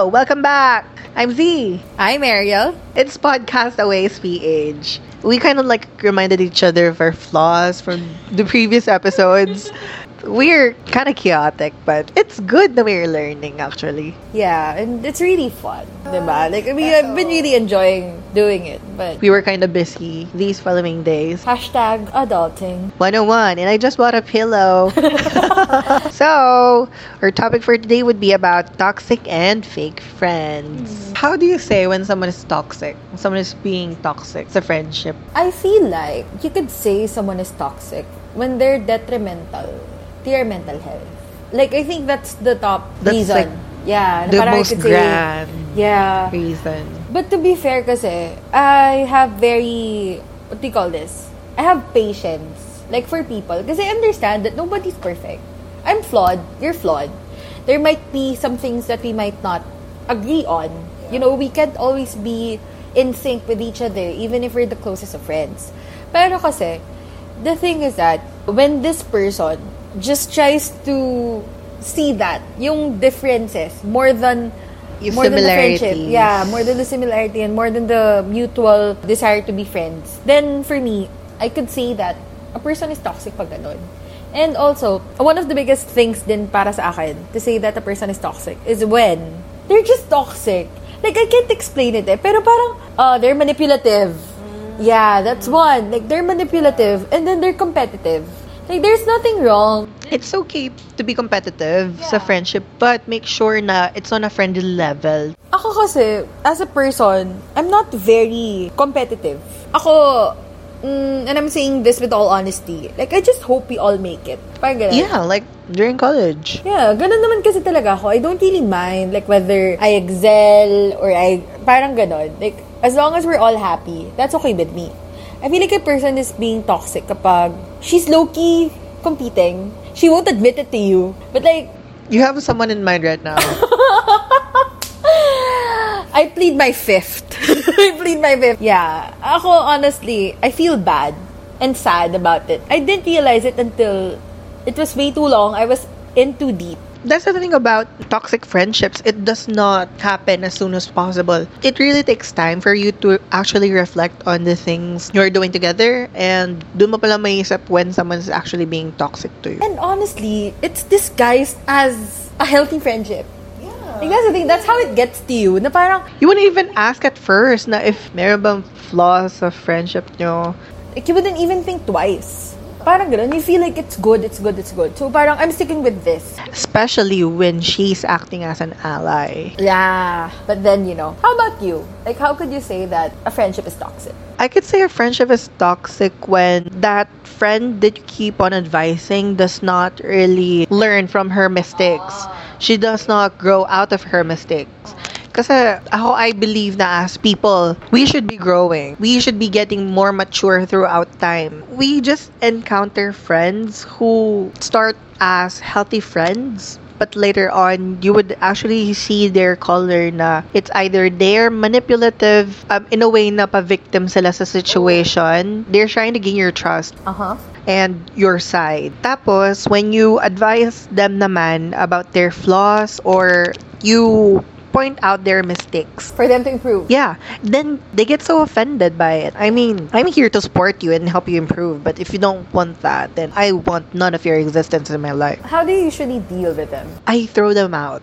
Hello! Welcome back! I'm Z. I'm Ariel. It's Podcast Aways PH. We kind of like reminded each other of our flaws from the previous episodes. We're kind of chaotic, but it's good that we're learning, actually. Yeah, and it's really fun, diba? Like, I mean, I've been really enjoying doing it, but... We were kind of busy these following days. Hashtag adulting. 101, and I just bought a pillow. So, our topic for today would be about toxic and fake friends. Mm. How do you say when someone is toxic? When someone is being toxic? It's a friendship. I feel like you could say someone is toxic when they're detrimental to your mental health. Like, I think that's the top reason. Like, yeah. The most grand reason. But to be fair kasi, I have what do you call this? I have patience. Like, for people. Because I understand that nobody's perfect. I'm flawed. You're flawed. There might be some things that we might not agree on. Yeah. You know, we can't always be in sync with each other, even if we're the closest of friends. Pero kasi, the thing is that, when this person just tries to see that yung differences more than the friendship, more than the similarity and more than the mutual desire to be friends, then for me, I could say that a person is toxic pag ganun. And also, one of the biggest things din para sa akin to say that a person is toxic is when they're just toxic. Like, I can't explain it pero parang they're manipulative. Yeah, that's one. Like, they're manipulative and then they're competitive. Like, there's nothing wrong. It's okay to be competitive sa friendship, but make sure na it's on a friendly level. Ako kasi, as a person, I'm not very competitive. Ako, and I'm saying this with all honesty, like, I just hope we all make it. Parang ganun. Yeah, like, during college. Yeah, ganun naman kasi talaga ako. I don't really mind, like, whether I excel or parang ganun. Like, as long as we're all happy, that's okay with me. I feel like a person is being toxic kapag she's low-key competing. She won't admit it to you. But like... You have someone in mind right now. I plead my fifth. Yeah. Ako, honestly, I feel bad and sad about it. I didn't realize it until it was way too long. I was in too deep. That's the thing about toxic friendships. It does not happen as soon as possible. It really takes time for you to actually reflect on the things you're doing together, and dun mo pala maiisip when someone's actually being toxic to you. And honestly, it's disguised as a healthy friendship. Yeah. Like, that's the thing. That's how it gets to you. Na parang, you wouldn't even ask at first na if meron bang flaws of friendship nyo. Like, you wouldn't even think twice. Parang ganun. You feel like it's good. So, parang, I'm sticking with this. Especially when she's acting as an ally. Yeah. But then, you know, how about you? Like, how could you say that a friendship is toxic? I could say a friendship is toxic when that friend that you keep on advising does not really learn from her mistakes. She does not grow out of her mistakes. Kasi ako, I believe na as people, we should be growing. We should be getting more mature throughout time. We just encounter friends who start as healthy friends, but later on, you would actually see their color na it's either they're manipulative in a way na pa-victim sila sa situation. They're trying to gain your trust. Uh-huh. And your side. Tapos, when you advise them naman about their flaws or you point out their mistakes for them to improve. Yeah. Then they get so offended by it. I mean, I'm here to support you and help you improve, but if you don't want that, then I want none of your existence in my life. How do you usually deal with them? I throw them out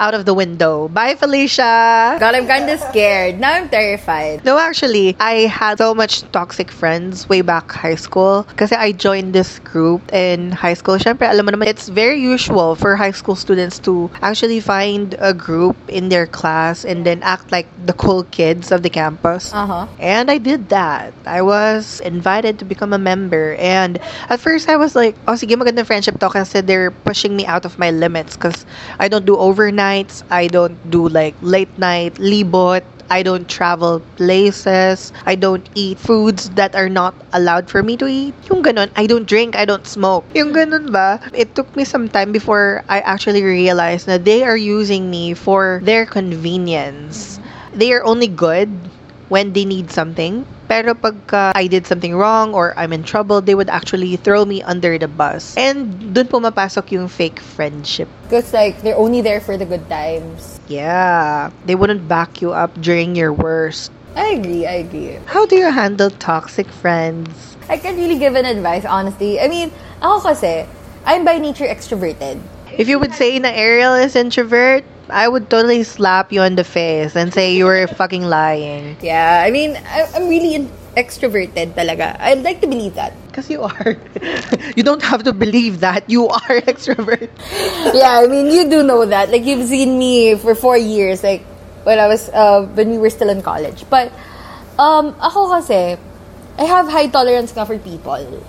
of the window. Bye, Felicia! God, I'm kinda scared. Now I'm terrified. No, actually, I had so much toxic friends way back high school kasi I joined this group in high school. Syempre, alam mo naman, it's very usual for high school students to actually find a group in their class and then act like the cool kids of the campus. Uh-huh. And I did that. I was invited to become a member, and at first I was like, oh, sige, magandang friendship to kasi they're pushing me out of my limits because I don't do overnight. I don't do like late night libot. I don't travel places. I don't eat foods that are not allowed for me to eat. Yung ganun. I don't drink. I don't smoke. Yung ganun ba? It took me some time before I actually realized that they are using me for their convenience. They are only good when they need something. Pero pagka I did something wrong or I'm in trouble, they would actually throw me under the bus. And dun pumapasok yung fake friendship. Because like, they're only there for the good times. Yeah. They wouldn't back you up during your worst. I agree. How do you handle toxic friends? I can't really give an advice, honestly. I mean, ako kasi, I'm by nature extroverted. If you would say na Ariel is introvert, I would totally slap you in the face and say you were fucking lying. Yeah, I mean, I'm really extroverted talaga. I'd like to believe that. Because you are. You don't have to believe that. You are extrovert. Yeah, I mean, you do know that. Like, you've seen me for 4 years, like, when we were still in college. But, ako kasi, I have high tolerance nga for people.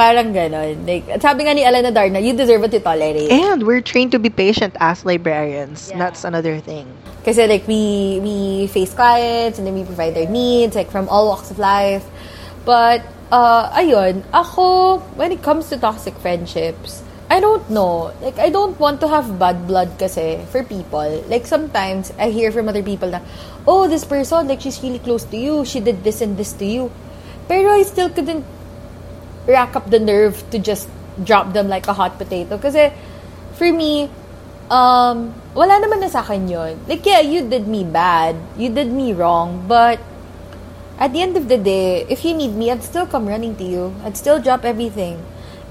Parang ganon. Like, sabi nga ni Elena Darna, you deserve what you tolerate. And we're trained to be patient as librarians. Yeah. That's another thing. Kasi like, we face clients and then we provide their needs, like from all walks of life. But, ayun, ako, when it comes to toxic friendships, I don't know. Like, I don't want to have bad blood kasi for people. Like, sometimes, I hear from other people na, oh, this person, like, she's really close to you. She did this and this to you. Pero I still couldn't rack up the nerve to just drop them like a hot potato. Kasi, for me, wala naman na sa akin yun. Like, yeah, you did me bad. You did me wrong. But, at the end of the day, if you need me, I'd still come running to you. I'd still drop everything.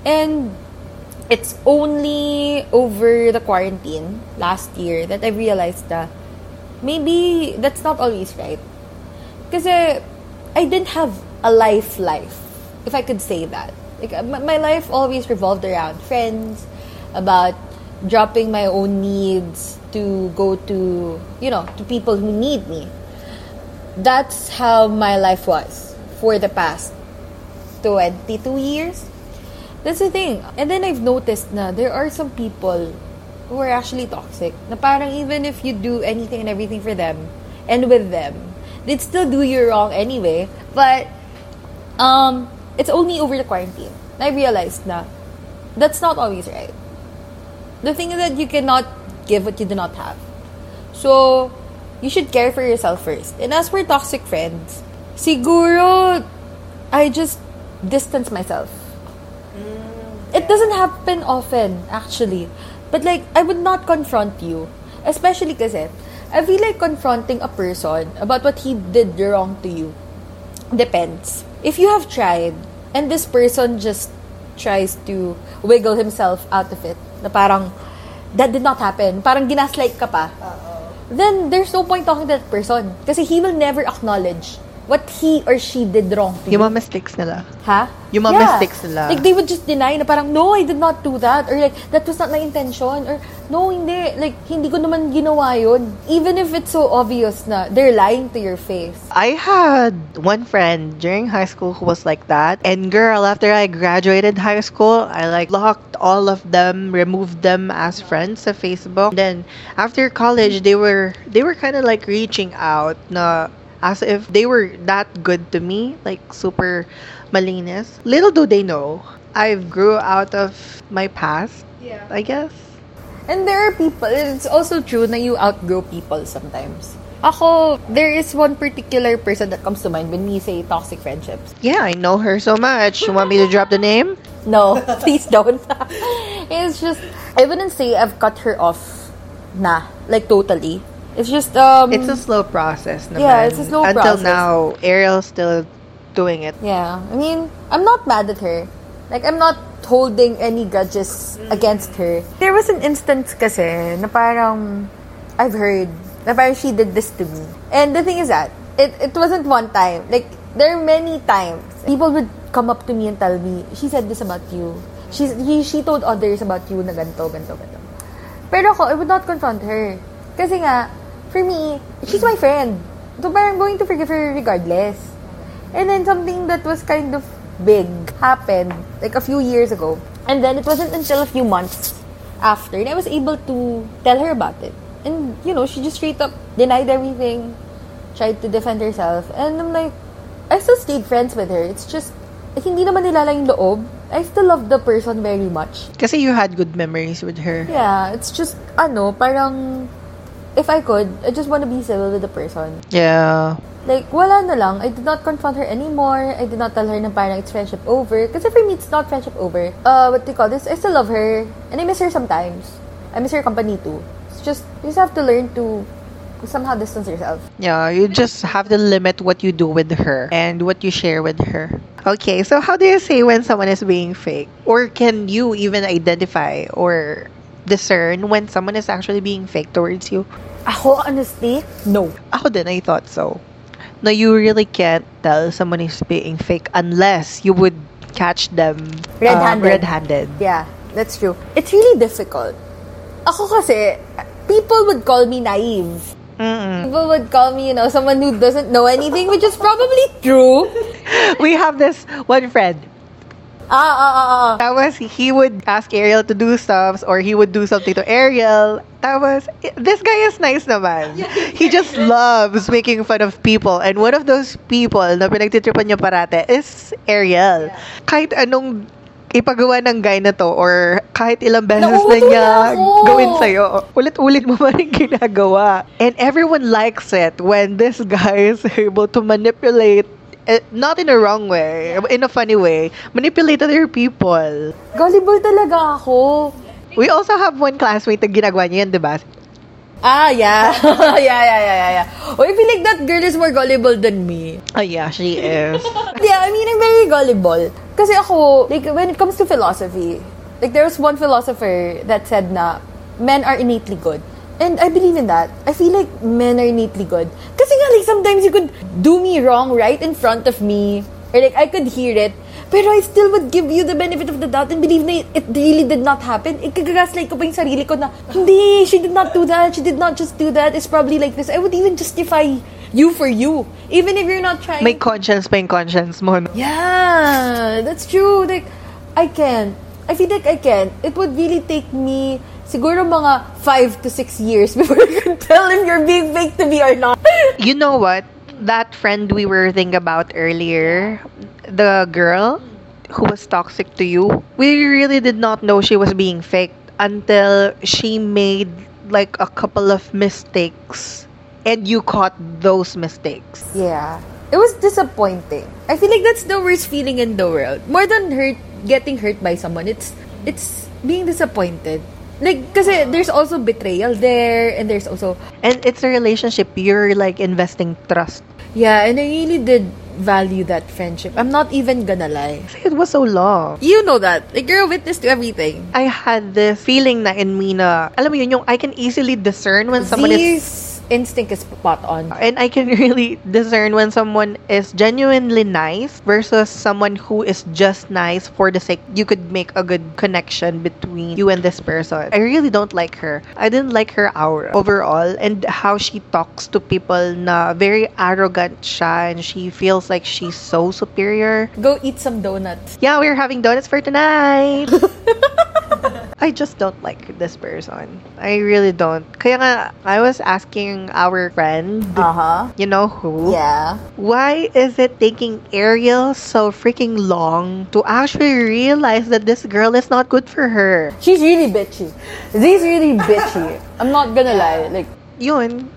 And, it's only over the quarantine last year that I realized that maybe that's not always right. Kasi, I didn't have a life. If I could say that. Like, my life always revolved around friends, about dropping my own needs to go to, you know, to people who need me. That's how my life was for the past 22 years. That's the thing. And then I've noticed na there are some people who are actually toxic. Na parang even if you do anything and everything for them, and with them, they'd still do you wrong anyway. But, it's only over the quarantine. I realized na that's not always right. The thing is that you cannot give what you do not have. So, you should care for yourself first. And as for toxic friends, siguro, I just distance myself. It doesn't happen often, actually. But like, I would not confront you. Especially kasi, I feel like confronting a person about what he did wrong to you depends. If you have tried, and this person just tries to wiggle himself out of it, na parang, that did not happen, parang ginaslight ka pa, then there's no point talking to that person. Kasi he will never acknowledge what he or she did wrong to you. Yung mga mistakes nila. Ha? Yung mga mistakes nila. Like, they would just deny na parang, no, I did not do that. Or like, that was not my intention. Or, no, hindi. Like, hindi ko naman ginawa yun. Even if it's so obvious na they're lying to your face. I had one friend during high school who was like that. And girl, after I graduated high school, I like blocked all of them, removed them as friends sa Facebook. Then, after college, they were kind of like reaching out na, as if they were that good to me, like super malinis. Little do they know, I've grew out of my past, yeah. I guess. And there are people, it's also true na you outgrow people sometimes. Ako, there is one particular person that comes to mind when we say toxic friendships. Yeah, I know her so much. You want me to drop the name? No, please don't. It's just, I wouldn't say I've cut her off na, like totally. It's just, it's a slow process naman. Yeah, it's a slow process. Until now, Ariel's still doing it. Yeah. I mean, I'm not mad at her. Like, I'm not holding any grudges against her. There was an instance kasi na parang, I've heard, na parang she did this to me. And the thing is that, it wasn't one time. Like, there are many times. People would come up to me and tell me, she said this about you. She told others about you na ganito, ganito, ganito. Pero ako, I would not confront her. Kasi nga, for me, she's my friend. So, parang I'm going to forgive her regardless. And then, something that was kind of big happened, like, a few years ago. And then, it wasn't until a few months after, and I was able to tell her about it. And, you know, she just straight up denied everything, tried to defend herself. And I'm like, I still stayed friends with her. It's just, hindi naman nilala yung loob. I still love the person very much. Kasi you had good memories with her. Yeah, it's just, parang, if I could, I just want to be civil with the person. Yeah. Like, wala na lang. I did not confront her anymore. I did not tell her na parang it's friendship over. Kasi for me, it's not friendship over. What do you call this? I still love her. And I miss her sometimes. I miss her company too. It's just, you just have to learn to somehow distance yourself. Yeah, you just have to limit what you do with her and what you share with her. Okay, so how do you say when someone is being fake? Or can you even identify or discern when someone is actually being fake towards you? Ako, honestly, no. Ako din, I thought so. No, you really can't tell someone is being fake unless you would catch them red-handed. Yeah, that's true. It's really difficult. Ako kasi, people would call me naive. Mm-mm. People would call me, you know, someone who doesn't know anything, which is probably true. We have this one friend. Tapos, he would ask Ariel to do stuff, or he would do something to Ariel. Tapos, this guy is nice naman. He just loves making fun of people. And one of those people na pinagtitripan niya parate is Ariel. Kahit anong ipagawa ng guy na to, or kahit ilang beses na niya gawin sa'yo, ulit-ulit mo pa rin ginagawa. And everyone likes it when this guy is able to manipulate, not in a wrong way, in a funny way, manipulate other people. Gullible talaga ako. We also have one classmate na ginagawa niya yan, diba? Ah, yeah. Yeah. Oh, I feel like that girl is more gullible than me. Oh, yeah, she is. Yeah, I mean, I'm very gullible. Kasi ako, like, when it comes to philosophy, like, there was one philosopher that said na, men are innately good. And I believe in that. I feel like men are innately good. Kasi nga, like, sometimes you could do me wrong right in front of me. Or, like, I could hear it. Pero I still would give you the benefit of the doubt and believe na it really did not happen. Ikagagaslight ko pa yung sarili ko na, hindi, she did not do that. She did not just do that. It's probably like this. I would even justify you for you. Even if you're not trying. May conscience pa yung conscience mo. No? Yeah, that's true. Like, I can't. I feel like I can't. It would really take me siguro mga 5 to 6 years before you can tell if you're being fake to me or not. You know what? That friend we were thinking about earlier, the girl who was toxic to you, we really did not know she was being faked until she made like a couple of mistakes and you caught those mistakes. Yeah. It was disappointing. I feel like that's the worst feeling in the world. More than getting hurt by someone, it's being disappointed. Like, kasi there's also betrayal there, and there's also... And it's a relationship. You're, like, investing trust. Yeah, and I really did value that friendship. I'm not even gonna lie. It was so long. You know that. Like, you're a witness to everything. I had this feeling na in me na, alam mo yun, yung I can easily discern when someone is... instinct is spot on. And I can really discern when someone is genuinely nice versus someone who is just nice for the sake you could make a good connection between you and this person. I really don't like her. I didn't like her aura overall and how she talks to people na very arrogant siya and she feels like she's so superior. Go eat some donuts. Yeah, we're having donuts for tonight. I just don't like this person. I really don't. Kaya nga, I was asking our friend, you know who? Yeah. Why is it taking Ariel so freaking long to actually realize that this girl is not good for her? She's really bitchy. She's really bitchy. I'm not gonna lie. Like, yun.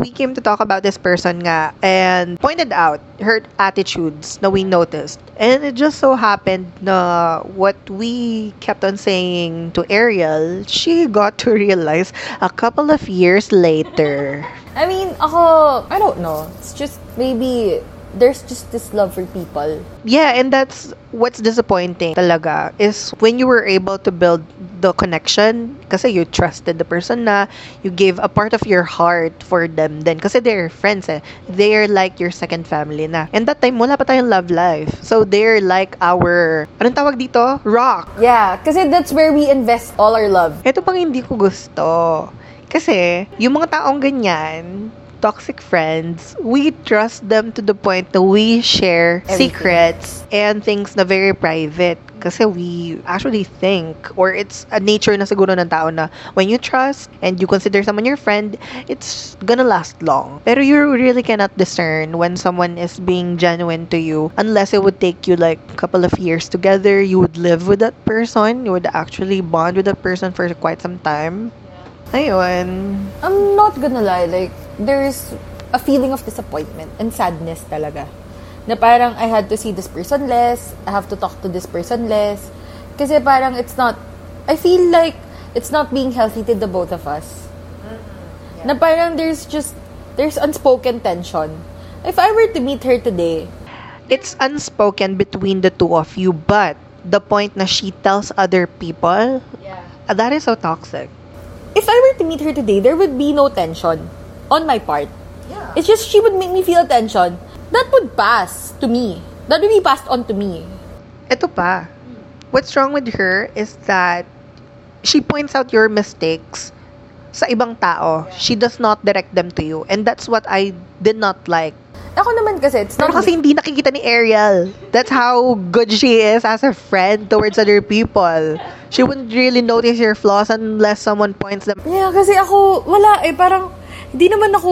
We came to talk about this person nga and pointed out her attitudes na we noticed. And it just so happened na what we kept on saying to Ariel, she got to realize a couple of years later. I mean, ako, I don't know. It's just maybe... There's just this love for people. Yeah, and that's what's disappointing talaga is when you were able to build the connection kasi you trusted the person na you gave a part of your heart for them then kasi they're friends eh. They're like your second family na. And that time, wala pa tayong love life. So they're like our, anong tawag dito? Rock. Yeah, kasi that's where we invest all our love. Ito pang hindi ko gusto. Kasi yung mga taong ganyan, toxic friends, we trust them to the point that we share everything. Secrets and things na very private. Kasi we actually think, or it's a nature na siguro ng tao na when you trust and you consider someone your friend, it's gonna last long. Pero you really cannot discern when someone is being genuine to you unless it would take you like a couple of years together. You would live with that person. You would actually bond with that person for quite some time. Ayun. I'm not gonna lie, like, there's a feeling of disappointment and sadness talaga. Na parang, I had to see this person less, I have to talk to this person less. Kasi parang, it's not, I feel like, it's not being healthy to the both of us. Yeah. Na parang, there's unspoken tension. If I were to meet her today, it's unspoken between the two of you, but the point na she tells other people, yeah, that is so toxic. If I were to meet her today, there would be no tension on my part. Yeah. It's just she would make me feel tension. That would pass to me. That would be passed on to me. Ito pa. What's wrong with her is that she points out your mistakes sa ibang tao. Yeah. She does not direct them to you. And that's what I did not like. Ako naman kasi, it's not... Pero kasi hindi nakikita ni Ariel. That's how good she is as a friend towards other people. She wouldn't really notice your flaws unless someone points them. Yeah, kasi ako, wala eh. Parang, hindi naman ako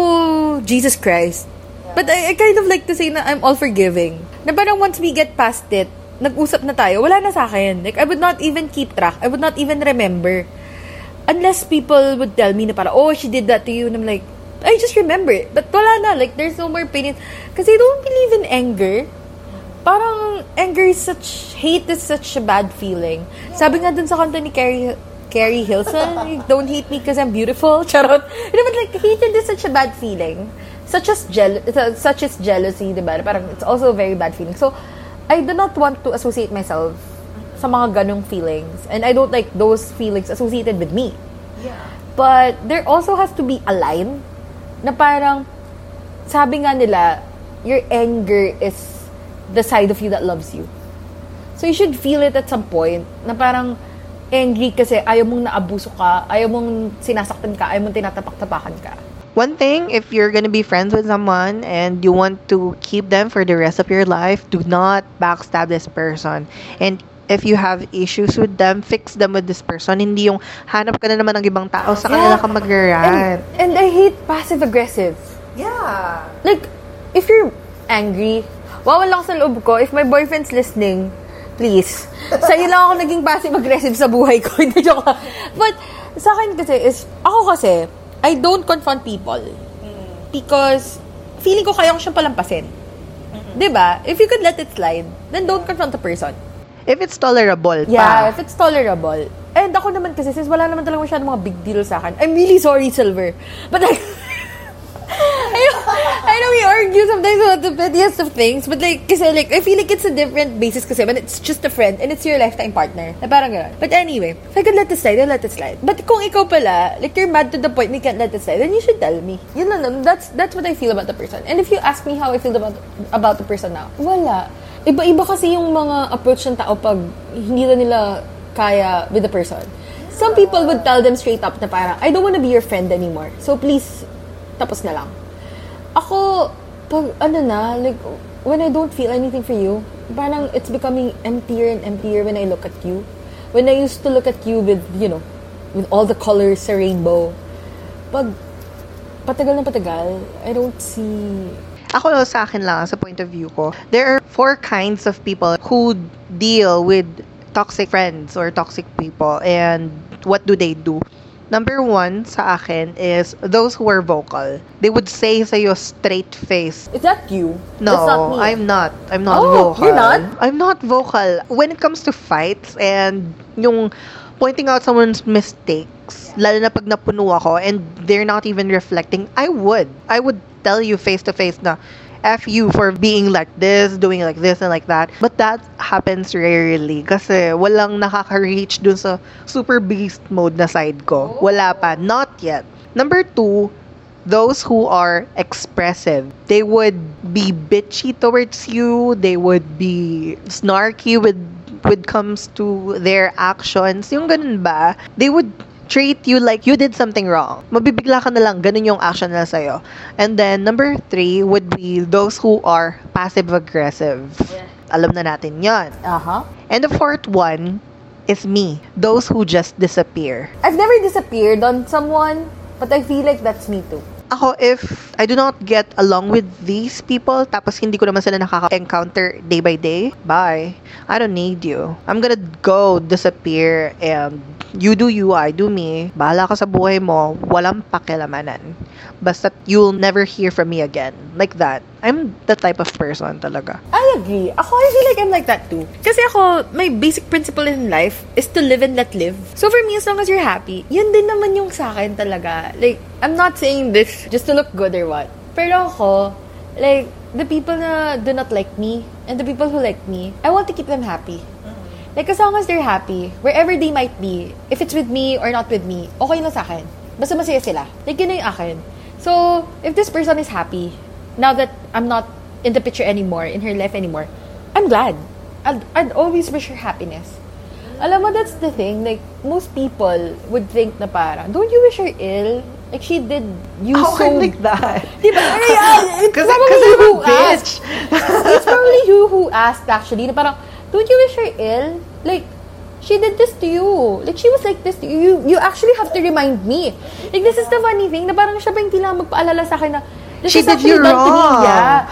Jesus Christ. Yeah. But I kind of like to say na I'm all forgiving. Na parang once we get past it, nag-usap na tayo, wala na sa akin. Like, I would not even keep track. I would not even remember. Unless people would tell me na parang, oh, she did that to you. And I'm like, I just remember it. But wala na. Like, there's no more pain. Because I don't believe in anger. Parang, anger is such... Hate is such a bad feeling. Sabi nga dun sa kanta ni Carrie Hilson, don't hate me because I'm beautiful. Charot. You know, but like, hate is such a bad feeling. Such as jealousy, diba? Parang, it's also a very bad feeling. So, I do not want to associate myself sa mga ganong feelings. And I don't like those feelings associated with me. Yeah. But, there also has to be a line na parang, sabi nga nila, your anger is the side of you that loves you. So you should feel it at some point, na parang angry kasi ayaw mong naabuso ka, ayaw mong sinasaktan ka, ayaw mong tinatapak-tapakan ka. One thing, if you're gonna be friends with someone and you want to keep them for the rest of your life, do not backstab this person. And if you have issues with them, fix them with this person. Hindi yung hanap ka na naman ng ibang tao sa kanila ka mag-rant. And I hate passive-aggressive. Yeah. Like, if you're angry, wawala ko sa loob ko. If my boyfriend's listening, please. Sa'yo lang ako naging passive-aggressive sa buhay ko. Hindi joke ka. But, sa akin kasi is, ako kasi, I don't confront people. Because, feeling ko kayang siyang palampasin. Diba? If you could let it slide, then don't confront the person. If it's tolerable pa. Yeah, if it's tolerable. And ako naman kasi, since wala naman talaga masyadong mga big deal sa akin, I'm really sorry, Silver. But like, I know we argue sometimes about the pettiest of things, but like, kasi like, I feel like it's a different basis kasi, but it's just a friend and it's your lifetime partner. Na parang gano'n. But anyway, if I could let it slide, I'll let it slide. But kung ikaw pala, like, you're mad to the point you can't let it slide, then you should tell me. Yun lang, that's what I feel about the person. And if you ask me how I feel about the person now, wala. Iba-iba kasi yung mga approach ng tao pag hindi na nila kaya with the person. Some people would tell them straight up na parang, I don't wanna be your friend anymore. So please, tapos na lang. Ako, pag ano na, like, when I don't feel anything for you, parang it's becoming emptier and emptier when I look at you. When I used to look at you with, you know, with all the colors sa rainbow. Pag patagal na patagal, I don't see... Ako sa akin lang, sa point of view ko, there are 4 kinds of people who deal with toxic friends or toxic people. And what do they do? Number 1 sa akin is those who are vocal. They would say sa'yo straight face. Is that you? No, that's not me. I'm not vocal. You're not? I'm not vocal. When it comes to fights and yung pointing out someone's mistakes, lalo na pag napuno ako and they're not even reflecting, I would tell you face-to-face na F you for being like this, doing like this and like that. But that happens rarely kasi walang nakaka-reach dun sa super beast mode na side ko. Wala pa. Not yet. Number 2, those who are expressive. They would be bitchy towards you. They would be snarky with comes to their actions. Yung ganun ba? They would treat you like you did something wrong. Mabibigla ka na lang, ganun yung action nila sa'yo. And then, number 3 would be those who are passive-aggressive. Yeah. Alam na natin yun. Uh-huh. And the 4th one is me. Those who just disappear. I've never disappeared on someone, but I feel like that's me too. ako, if I do not get along with these people, tapos hindi ko naman sila nakaka-encounter day by day, bye. I don't need you. I'm gonna go, disappear, and you do you, I do me. Bahala ka sa buhay mo, walang pakilamanan. Basta you'll never hear from me again. Like that. I'm the type of person talaga. I agree. Ako, I feel like I'm like that too. Kasi ako, my basic principle in life is to live and let live. So for me, as long as you're happy, yun din naman yung sa akin talaga. Like, I'm not saying this just to look good or what. Pero ako, like, the people na do not like me and the people who like me, I want to keep them happy. Like, as long as they're happy, wherever they might be, if it's with me or not with me, okay na sa akin. Basta masaya sila. Like, yun na yung akin. So, if this person is happy, now that I'm not in the picture anymore, in her life anymore, I'm glad. I'd always wish her happiness. Alam mo, that's the thing. Like, most people would think na parang, don't you wish her ill? Like, she did you oh, so... like that. Diba? It's probably I'm who asked. It's probably you who asked, actually. Na parang, don't you wish her ill? Like, she did this to you. Like, she was like this to you. You actually have to remind me. Like, this is the funny thing na parang siya ba yung kailangan magpaalala sa akin na this she did you wrong. Yeah.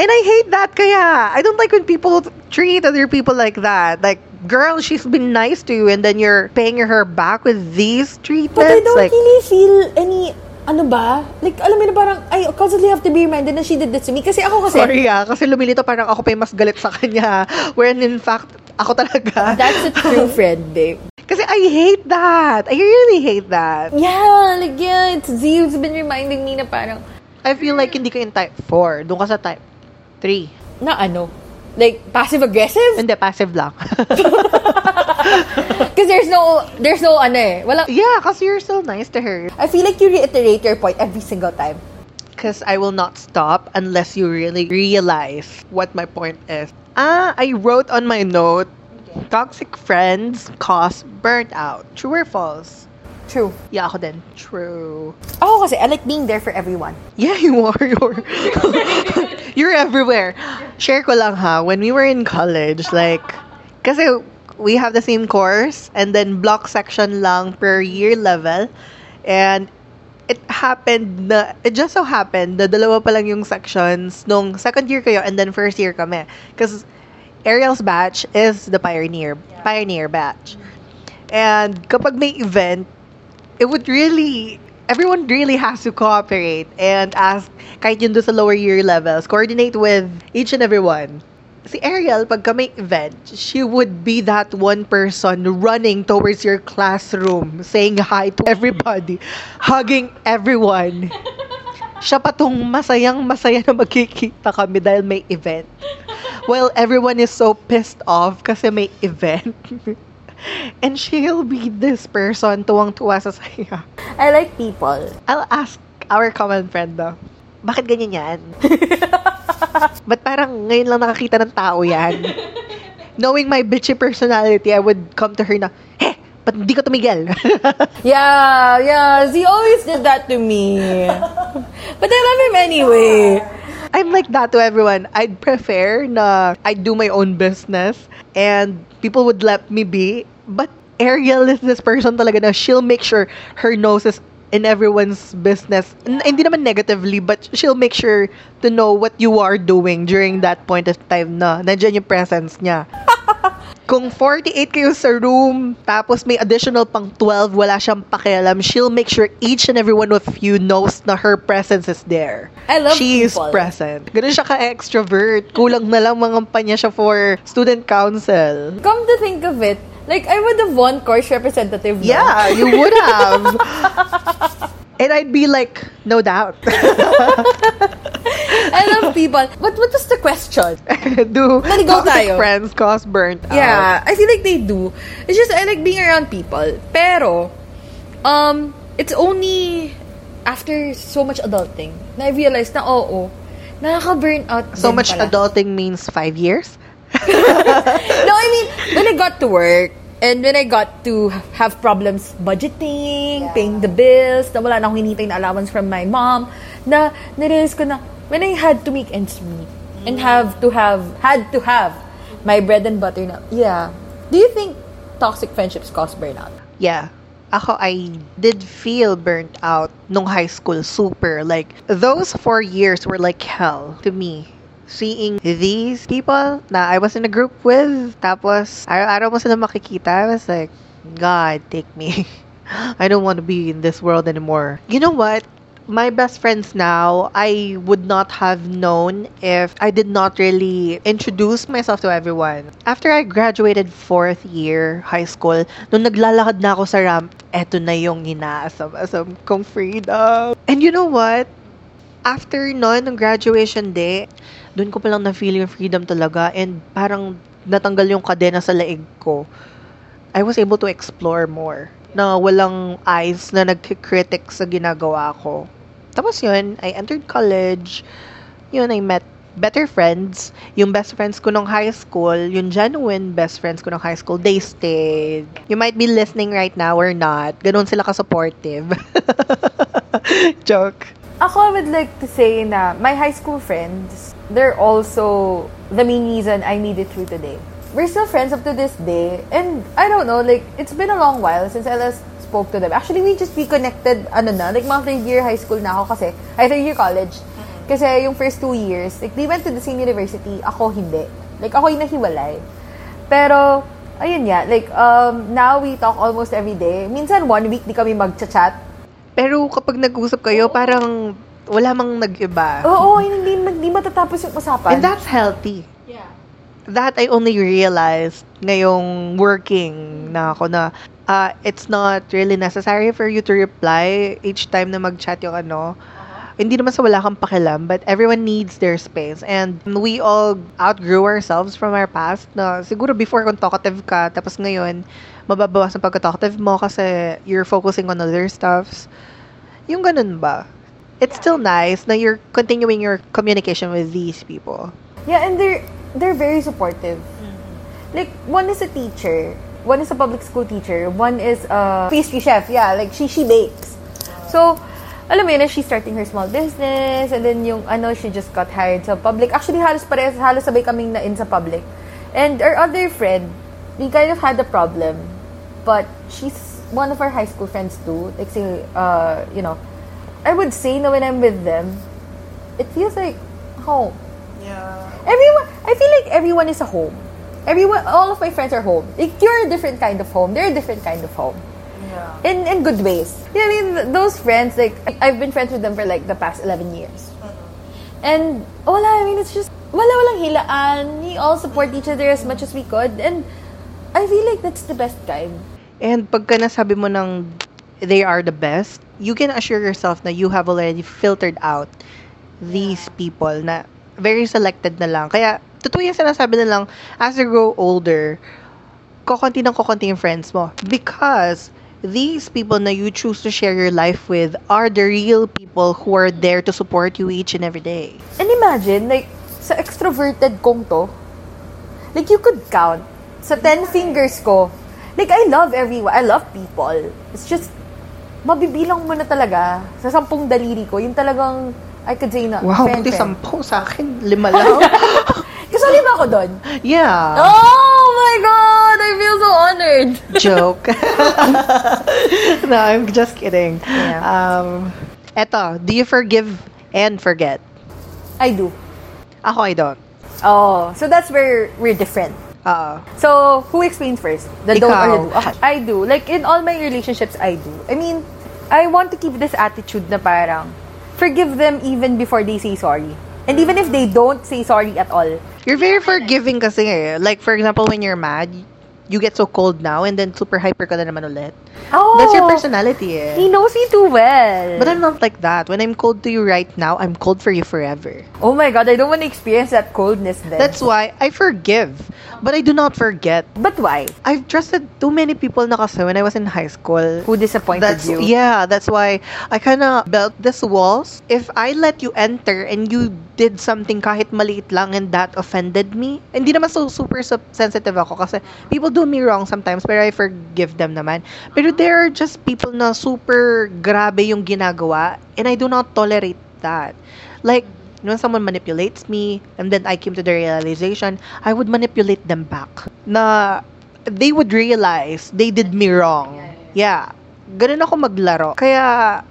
And I hate that kaya. I don't like when people treat other people like that. Like, girl, she's been nice to you and then you're paying her back with these treatments. But I don't like, really feel any... Ano ba? Like, alam mo na parang, I constantly have to be reminded na she did this to me. Kasi ako kasi... Sorry kasi lumilito parang ako pa yung mas galit sa kanya. When in fact, ako talaga. That's a true friend, babe. Kasi I hate that. I really hate that. Yeah, like, yeah, it's Zeev's been reminding me na parang... I feel like hindi ka in type 4. Doon ka sa type 3. Na ano? Like, passive-aggressive? Hindi, passive lang. Because there's no ano eh. Walang... Yeah, because you're so nice to her. I feel like you reiterate your point every single time. Because I will not stop unless you really realize what my point is. I wrote on my note, okay. Toxic friends cause burnout. True or false? True. Yeah, ako din. True. Oh, kasi I like being there for everyone. Yeah, you are. You're everywhere. Share ko lang ha, when we were in college, like, kasi we have the same course and then block section lang per year level. And it just so happened na dalawa pa lang yung sections nung second year kayo and then first year kami. Because Ariel's batch is the pioneer batch. And kapag may event, it would really, everyone really has to cooperate and ask, kahit yun doon sa lower year levels, coordinate with each and everyone. Si Ariel, pagka may event, she would be that one person running towards your classroom, saying hi to everybody, hugging everyone. Siya pa tong masayang-masaya na magkikita kami dahil may event. Well, everyone is so pissed off kasi may event. And she'll be this person tuwang-tuwa sa saya. I like people. I'll ask our common friend though, bakit ganyan yan? Ba't parang ngayon lang nakakita ng tao yan? Knowing my bitchy personality, I would come to her na, hey, ba't hindi ka tumigil? Yeah, she always did that to me. But I love him anyway. I'm like that to everyone. I'd prefer na I do my own business and people would let me be. But Ariel is this person talaga na she'll make sure her nose is in everyone's business. Hindi naman negatively, but she'll make sure to know what you are doing during that point of time na nandiyan yung presence niya. Kung 48 kayo sa room, tapos may additional pang 12, wala siyang pakialam, she'll make sure each and every one of you knows na her presence is there. I love she people. She is present. Ganun siya ka-extrovert. Kulang na lang mga panya siya for student council. Come to think of it, like, I would have won course representative. Now. Yeah, you would have. And I'd be like, no doubt. I love people. What was the question? Do toxic friends cause burnout? Yeah, I feel like they do. It's just I like being around people. Pero, it's only after so much adulting na I realized na oo, nakaka-burnout. So much pala. Adulting means 5 years? No, I mean, when I got to work, and when I got to have problems budgeting, paying the bills, na wala na akong hinihintay na allowance from my mom, na narealize ko na, when I had to make ends meet and had to have my bread and butter now. Yeah. Do you think toxic friendships cause burnout? Yeah. Ako, I did feel burnt out nung high school, super. Like, those 4 years were like hell to me. Seeing these people na I was in a group with, tapos, araw-araw mo sila makikita, I was like, God, take me. I don't want to be in this world anymore. You know what? My best friends now, I would not have known if I did not really introduce myself to everyone. After I graduated 4th year high school, nung naglalakad na ako sa ramp, eto na yung inaasam-asam kong freedom. And you know what? After nun, nung graduation day, dun ko palang na-feel yung freedom talaga and parang natanggal yung kadena sa leeg ko. I was able to explore more. Na walang eyes na nagkikritik sa ginagawa ko. Tapos yun, I entered college. Yun, I met better friends. Yung best friends ko nung high school, yung genuine best friends ko nung high school, they stayed. You might be listening right now or not. Ganun sila ka-supportive. Joke. Ako, I would like to say na my high school friends, they're also the main reason I made it through today. We're still friends up to this day. And I don't know, like, it's been a long while since I last spoke to them. Actually, we just reconnected, like, mga 3rd year high school na ako kasi, 3rd year college. Kasi yung first 2 years, like, they went to the same university. Ako hindi. Like, ako'y nahiwalay. Pero, ayun ya, like, now we talk almost every day. Minsan, 1 week, di kami mag-chat. Pero kapag nag-usap kayo, parang wala mang nag-iba. Oo, hindi matatapos yung usapan. And that's healthy. Yeah. That I only realized ngayong working na ako na it's not really necessary for you to reply each time na mag-chat yung ano. Hindi naman sa wala kang pakialam, but everyone needs their space. And we all outgrew ourselves from our past na siguro before kung talkative ka, tapos ngayon, mababawas ang pagka-talkative mo kasi you're focusing on other stuffs. Yung ganun ba? It's still nice na you're continuing your communication with these people. Yeah, and they're very supportive. Mm-hmm. Like, one is a teacher, one is a public school teacher, one is a pastry chef. Yeah, like, she bakes. So, alam mo yun, she's starting her small business, and then yung, she just got hired sa public. Actually, halos sabay kaming na in sa public. And our other friend, we kind of had a problem, but she's one of our high school friends too. Like, say, I would say na when I'm with them, it feels like home. Yeah. I feel like everyone is a home. All of my friends are home. Like, you're a different kind of home. They're a different kind of home. Yeah. In good ways. Yeah, I mean, those friends, like, I've been friends with them for, like, the past 11 years. And, it's just, walang hilaan. We all support each other as much as we could. And I feel like that's the best time. And pagka nasabi mo ng they are the best, you can assure yourself that you have already filtered out these people na very selected na lang. Kaya, totoo yung sinasabi na lang, as you grow older, kokonti yung friends mo. Because these people na you choose to share your life with are the real people who are there to support you each and every day. And imagine, like, sa extroverted kong to, like, you could count sa 10 fingers ko. Like, I love everyone. I love people. It's just, mabibilang mo na talaga sa 10 daliri ko. Yung talagang, I could say na. Wow, buti 10 sa akin. 5 lang. Kasali ba ako doon? Yeah. Oh my God! I feel so honored. Joke. No, I'm just kidding. Yeah. Eto, do you forgive and forget? I do. Ako, I don't. Oh, so that's where we're different. So, who explains first? The don't or the do? I do. Like, in all my relationships, I do. I mean, I want to keep this attitude na parang, forgive them even before they say sorry. And even if they don't say sorry at all. You're very forgiving kasi eh. Like, for example, when you're mad, you get so cold now and then super hyper ka na naman ulit. Oh! That's your personality eh. He knows me too well. But I'm not like that. When I'm cold to you right now, I'm cold for you forever. Oh my God, I don't want to experience that coldness then. That's why I forgive. But I do not forget. But why? I've trusted too many people na kasi when I was in high school. Who disappointed you. Yeah, that's why I kind of built these walls. If I let you enter and you did something kahit maliit lang and that offended me, hindi naman so super sensitive ako kasi people do me wrong sometimes, pero I forgive them naman. Pero there are just people na super grabe yung ginagawa, and I do not tolerate that. Like, when someone manipulates me, and then I came to the realization, I would manipulate them back. Na, they would realize they did me wrong. Yeah. ganun ako maglaro. Kaya,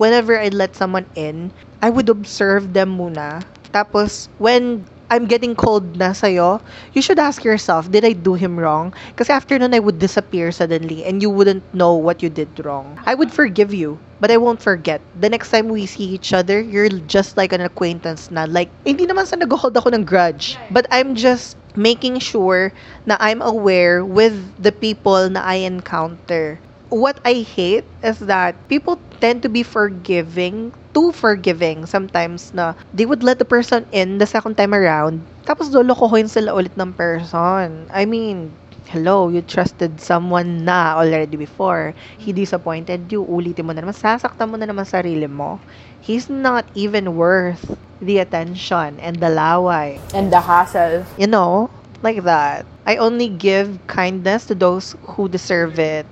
whenever I let someone in, I would observe them muna. Tapos, when I'm getting cold na sa'yo, you should ask yourself, did I do him wrong? Kasi after nun, I would disappear suddenly and you wouldn't know what you did wrong. I would forgive you, but I won't forget. The next time we see each other, you're just like an acquaintance na. Like, hindi naman sa nag-hold ako ng grudge. But I'm just making sure na I'm aware with the people na I encounter. What I hate is that people tend to be forgiving, too forgiving sometimes na they would let the person in the second time around, tapos lolokohin sila ulit ng person. I mean, hello, you trusted someone na already before. He disappointed you, ulitin mo na naman, sasaktan mo na naman sarili mo. He's not even worth the attention and the laway. And the hassle. You know, like that. I only give kindness to those who deserve it.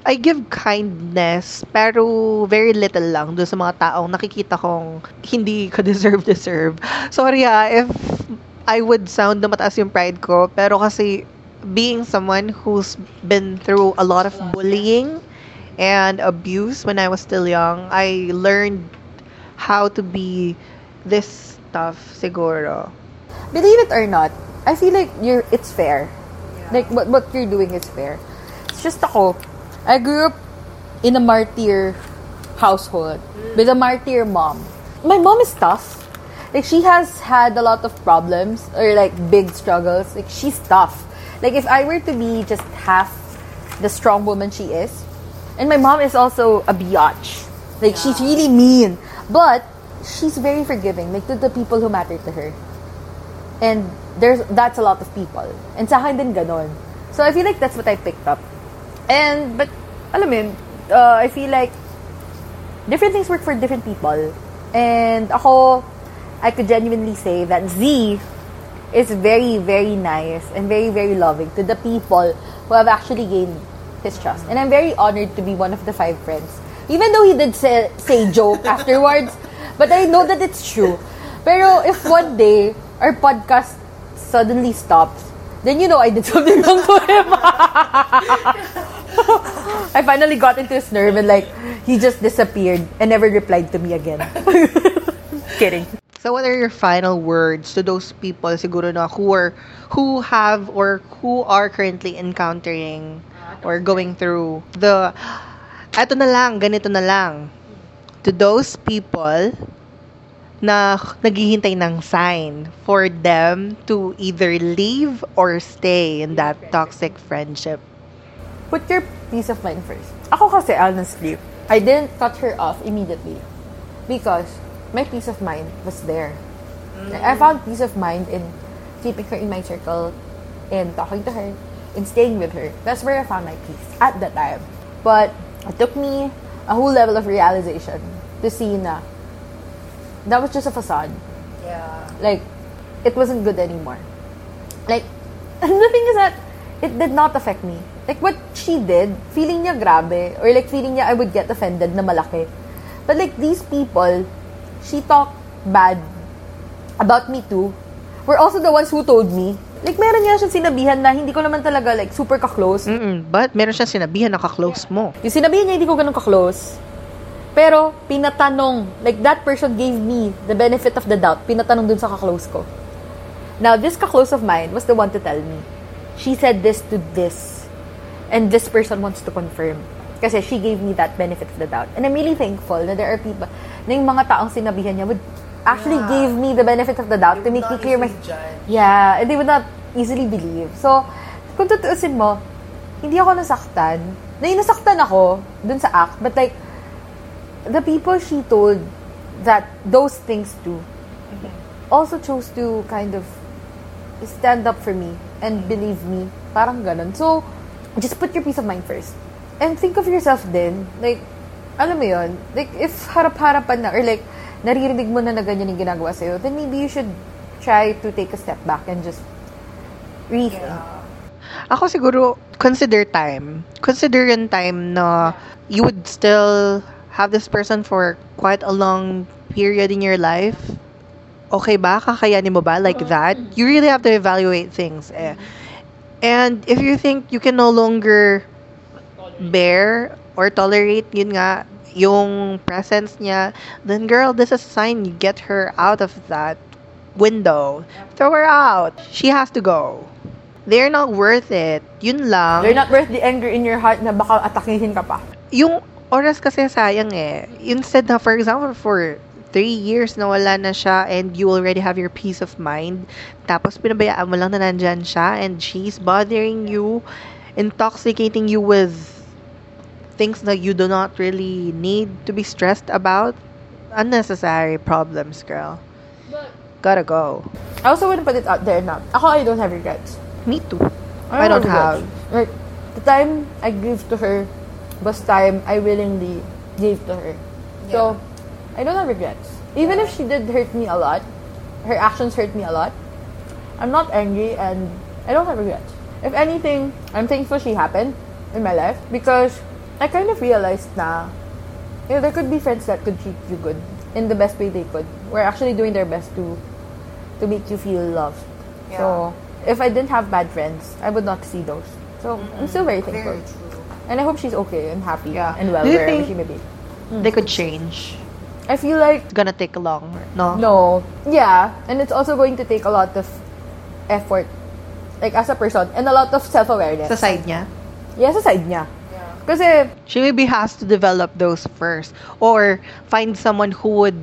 I give kindness, pero very little lang doon sa mga taong nakikita kong hindi ka deserve. Sorry if I would sound na mataas yung pride ko, pero kasi being someone who's been through a lot of bullying and abuse when I was still young, I learned how to be this tough siguro. Believe it or not, I feel like it's fair. Yeah. Like what you're doing is fair. It's just ako. I grew up in a martyr household with a martyr mom. My mom is tough. Like, she has had a lot of problems or, like, big struggles. Like, she's tough. Like, if I were to be just half the strong woman she is, and my mom is also a biatch. Like, she's really mean. But she's very forgiving, like, to the people who matter to her. And that's a lot of people. And sa akin din ganon. So, I feel like that's what I picked up. But, alam mo, I feel like different things work for different people. And ako, I could genuinely say that Z is very, very nice and very, very loving to the people who have actually gained his trust. And I'm very honored to be one of the 5 friends. Even though he did say joke afterwards, but I know that it's true. Pero if one day our podcast suddenly stops, then you know I did something wrong to him. I finally got into his nerve and like he just disappeared and never replied to me again. Kidding. So what are your final words to those people siguro na who are currently encountering or going through the ganito na lang to those people na naghihintay ng sign for them to either leave or stay in that toxic friendship? Put your peace of mind first. Ako kasi, honestly, I didn't cut her off immediately because my peace of mind was there. I found peace of mind in keeping her in my circle, in talking to her, in staying with her. That's where I found my peace at that time. But it took me a whole level of realization to see na that was just a facade. Yeah. Like, it wasn't good anymore. Like, and the thing is that it did not affect me. Like, what she did, feeling niya grabe, or like, feeling niya I would get offended na malaki. But like, these people, she talked bad about me too, were also the ones who told me. Like, meron niya siyang sinabihan na hindi ko naman talaga, like, super ka-close. But meron siyang sinabihan na ka-close mo. Yung sinabihan niya, hindi ko ganun ka-close. Pero, pinatanong, like, that person gave me the benefit of the doubt. Pinatanong dun sa kaklose ko. Now, this kaklose of mine was the one to tell me. She said this to this. And this person wants to confirm. Kasi she gave me that benefit of the doubt. And I'm really thankful that there are people, na yung mga taong sinabihan niya would actually gave me the benefit of the doubt to make me clear my... Judge. Yeah, and they would not easily believe. So, kung tutuusin mo, hindi ako nasaktan. Nasaktan ako dun sa act. But like, the people she told that those things to also chose to kind of stand up for me and believe me. Parang ganun. So, just put your peace of mind first. And think of yourself then. Like, alam mo yun, like, if harap-harapan na, or like, naririnig mo na na ganyan yung ginagawa sa'yo, then maybe you should try to take a step back and just rethink. Yeah. Ako siguro, consider time. Consider yung time na you would still have this person for quite a long period in your life, okay ba? Kakayanin mo ba? Like that? You really have to evaluate things. And if you think you can no longer bear or tolerate yun nga yung presence niya, then girl, this is a sign you get her out of that window. Throw her out. She has to go. They're not worth it. Yun lang. They're not worth the anger in your heart na baka atakihin ka pa. Yung oras kasi sayang eh. Instead na, for example, for 3 years na wala na siya and you already have your peace of mind, tapos pinabayaan mo lang na nandyan siya and she's bothering you, intoxicating you with things that you do not really need to be stressed about. Unnecessary problems, girl. But gotta go. I also wouldn't put it out there now. Ako, I don't have regrets. Me too. I don't have. Like, the time I gave to her was time I willingly gave to her. Yeah. So, I don't have regrets. Even if she did hurt me a lot, her actions hurt me a lot, I'm not angry and I don't have regrets. If anything, I'm thankful she happened in my life because I kind of realized na, you know, there could be friends that could treat you good in the best way they could. We're actually doing their best to make you feel loved. Yeah. So, if I didn't have bad friends, I would not see those. So, I'm still very thankful. Very true. And I hope she's okay and happy and well wherever she may be. They could change. I feel like it's gonna take long, no? No. Yeah. And it's also going to take a lot of effort. Like, as a person. And a lot of self-awareness. Sa side niya? Yeah, sa side niya. Yeah. Kasi she maybe has to develop those first. Or find someone who would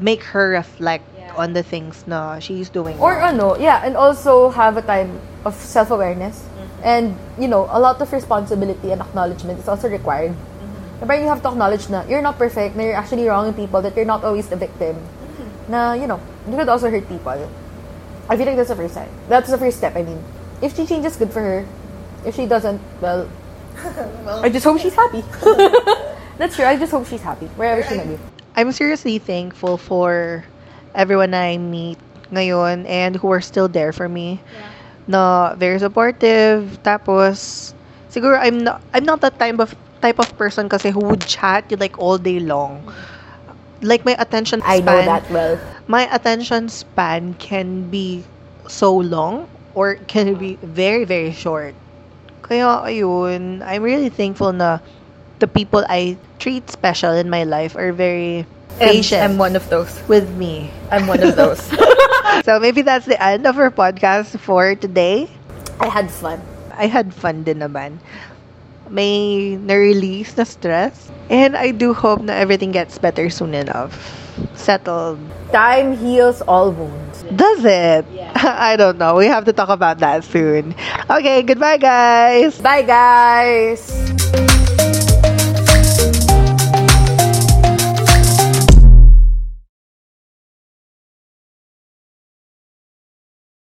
make her reflect on the things na she's doing. Or and also have a time of self-awareness. Mm-hmm. And, you know, a lot of responsibility and acknowledgement is also required. Mm-hmm. But you have to acknowledge na you're not perfect, na you're actually wronging people, that you're not always the victim. Mm-hmm. Na, you know, you could also hurt people. I feel like that's the first time. That's the first step, I mean. If she changes, good for her. If she doesn't, well I just hope she's happy. That's true. I just hope she's happy. Wherever she may be. I'm seriously thankful for everyone I meet ngayon and who are still there for me. Yeah. No, very supportive. Tapos, siguro I'm not that type of person kasi who would chat you like all day long. Like my attention span. I know that well. My attention span can be so long or can be very, very short. Kaya ayun, I'm really thankful na the people I treat special in my life are very patient. I'm one of those. With me. I'm one of those. So maybe that's the end of our podcast for today. I had fun. I had fun din naman. May na-release na stress. And I do hope na everything gets better soon enough. Settled. Time heals all wounds. Does it? Yeah. I don't know. We have to talk about that soon. Okay, goodbye, guys. Bye, guys.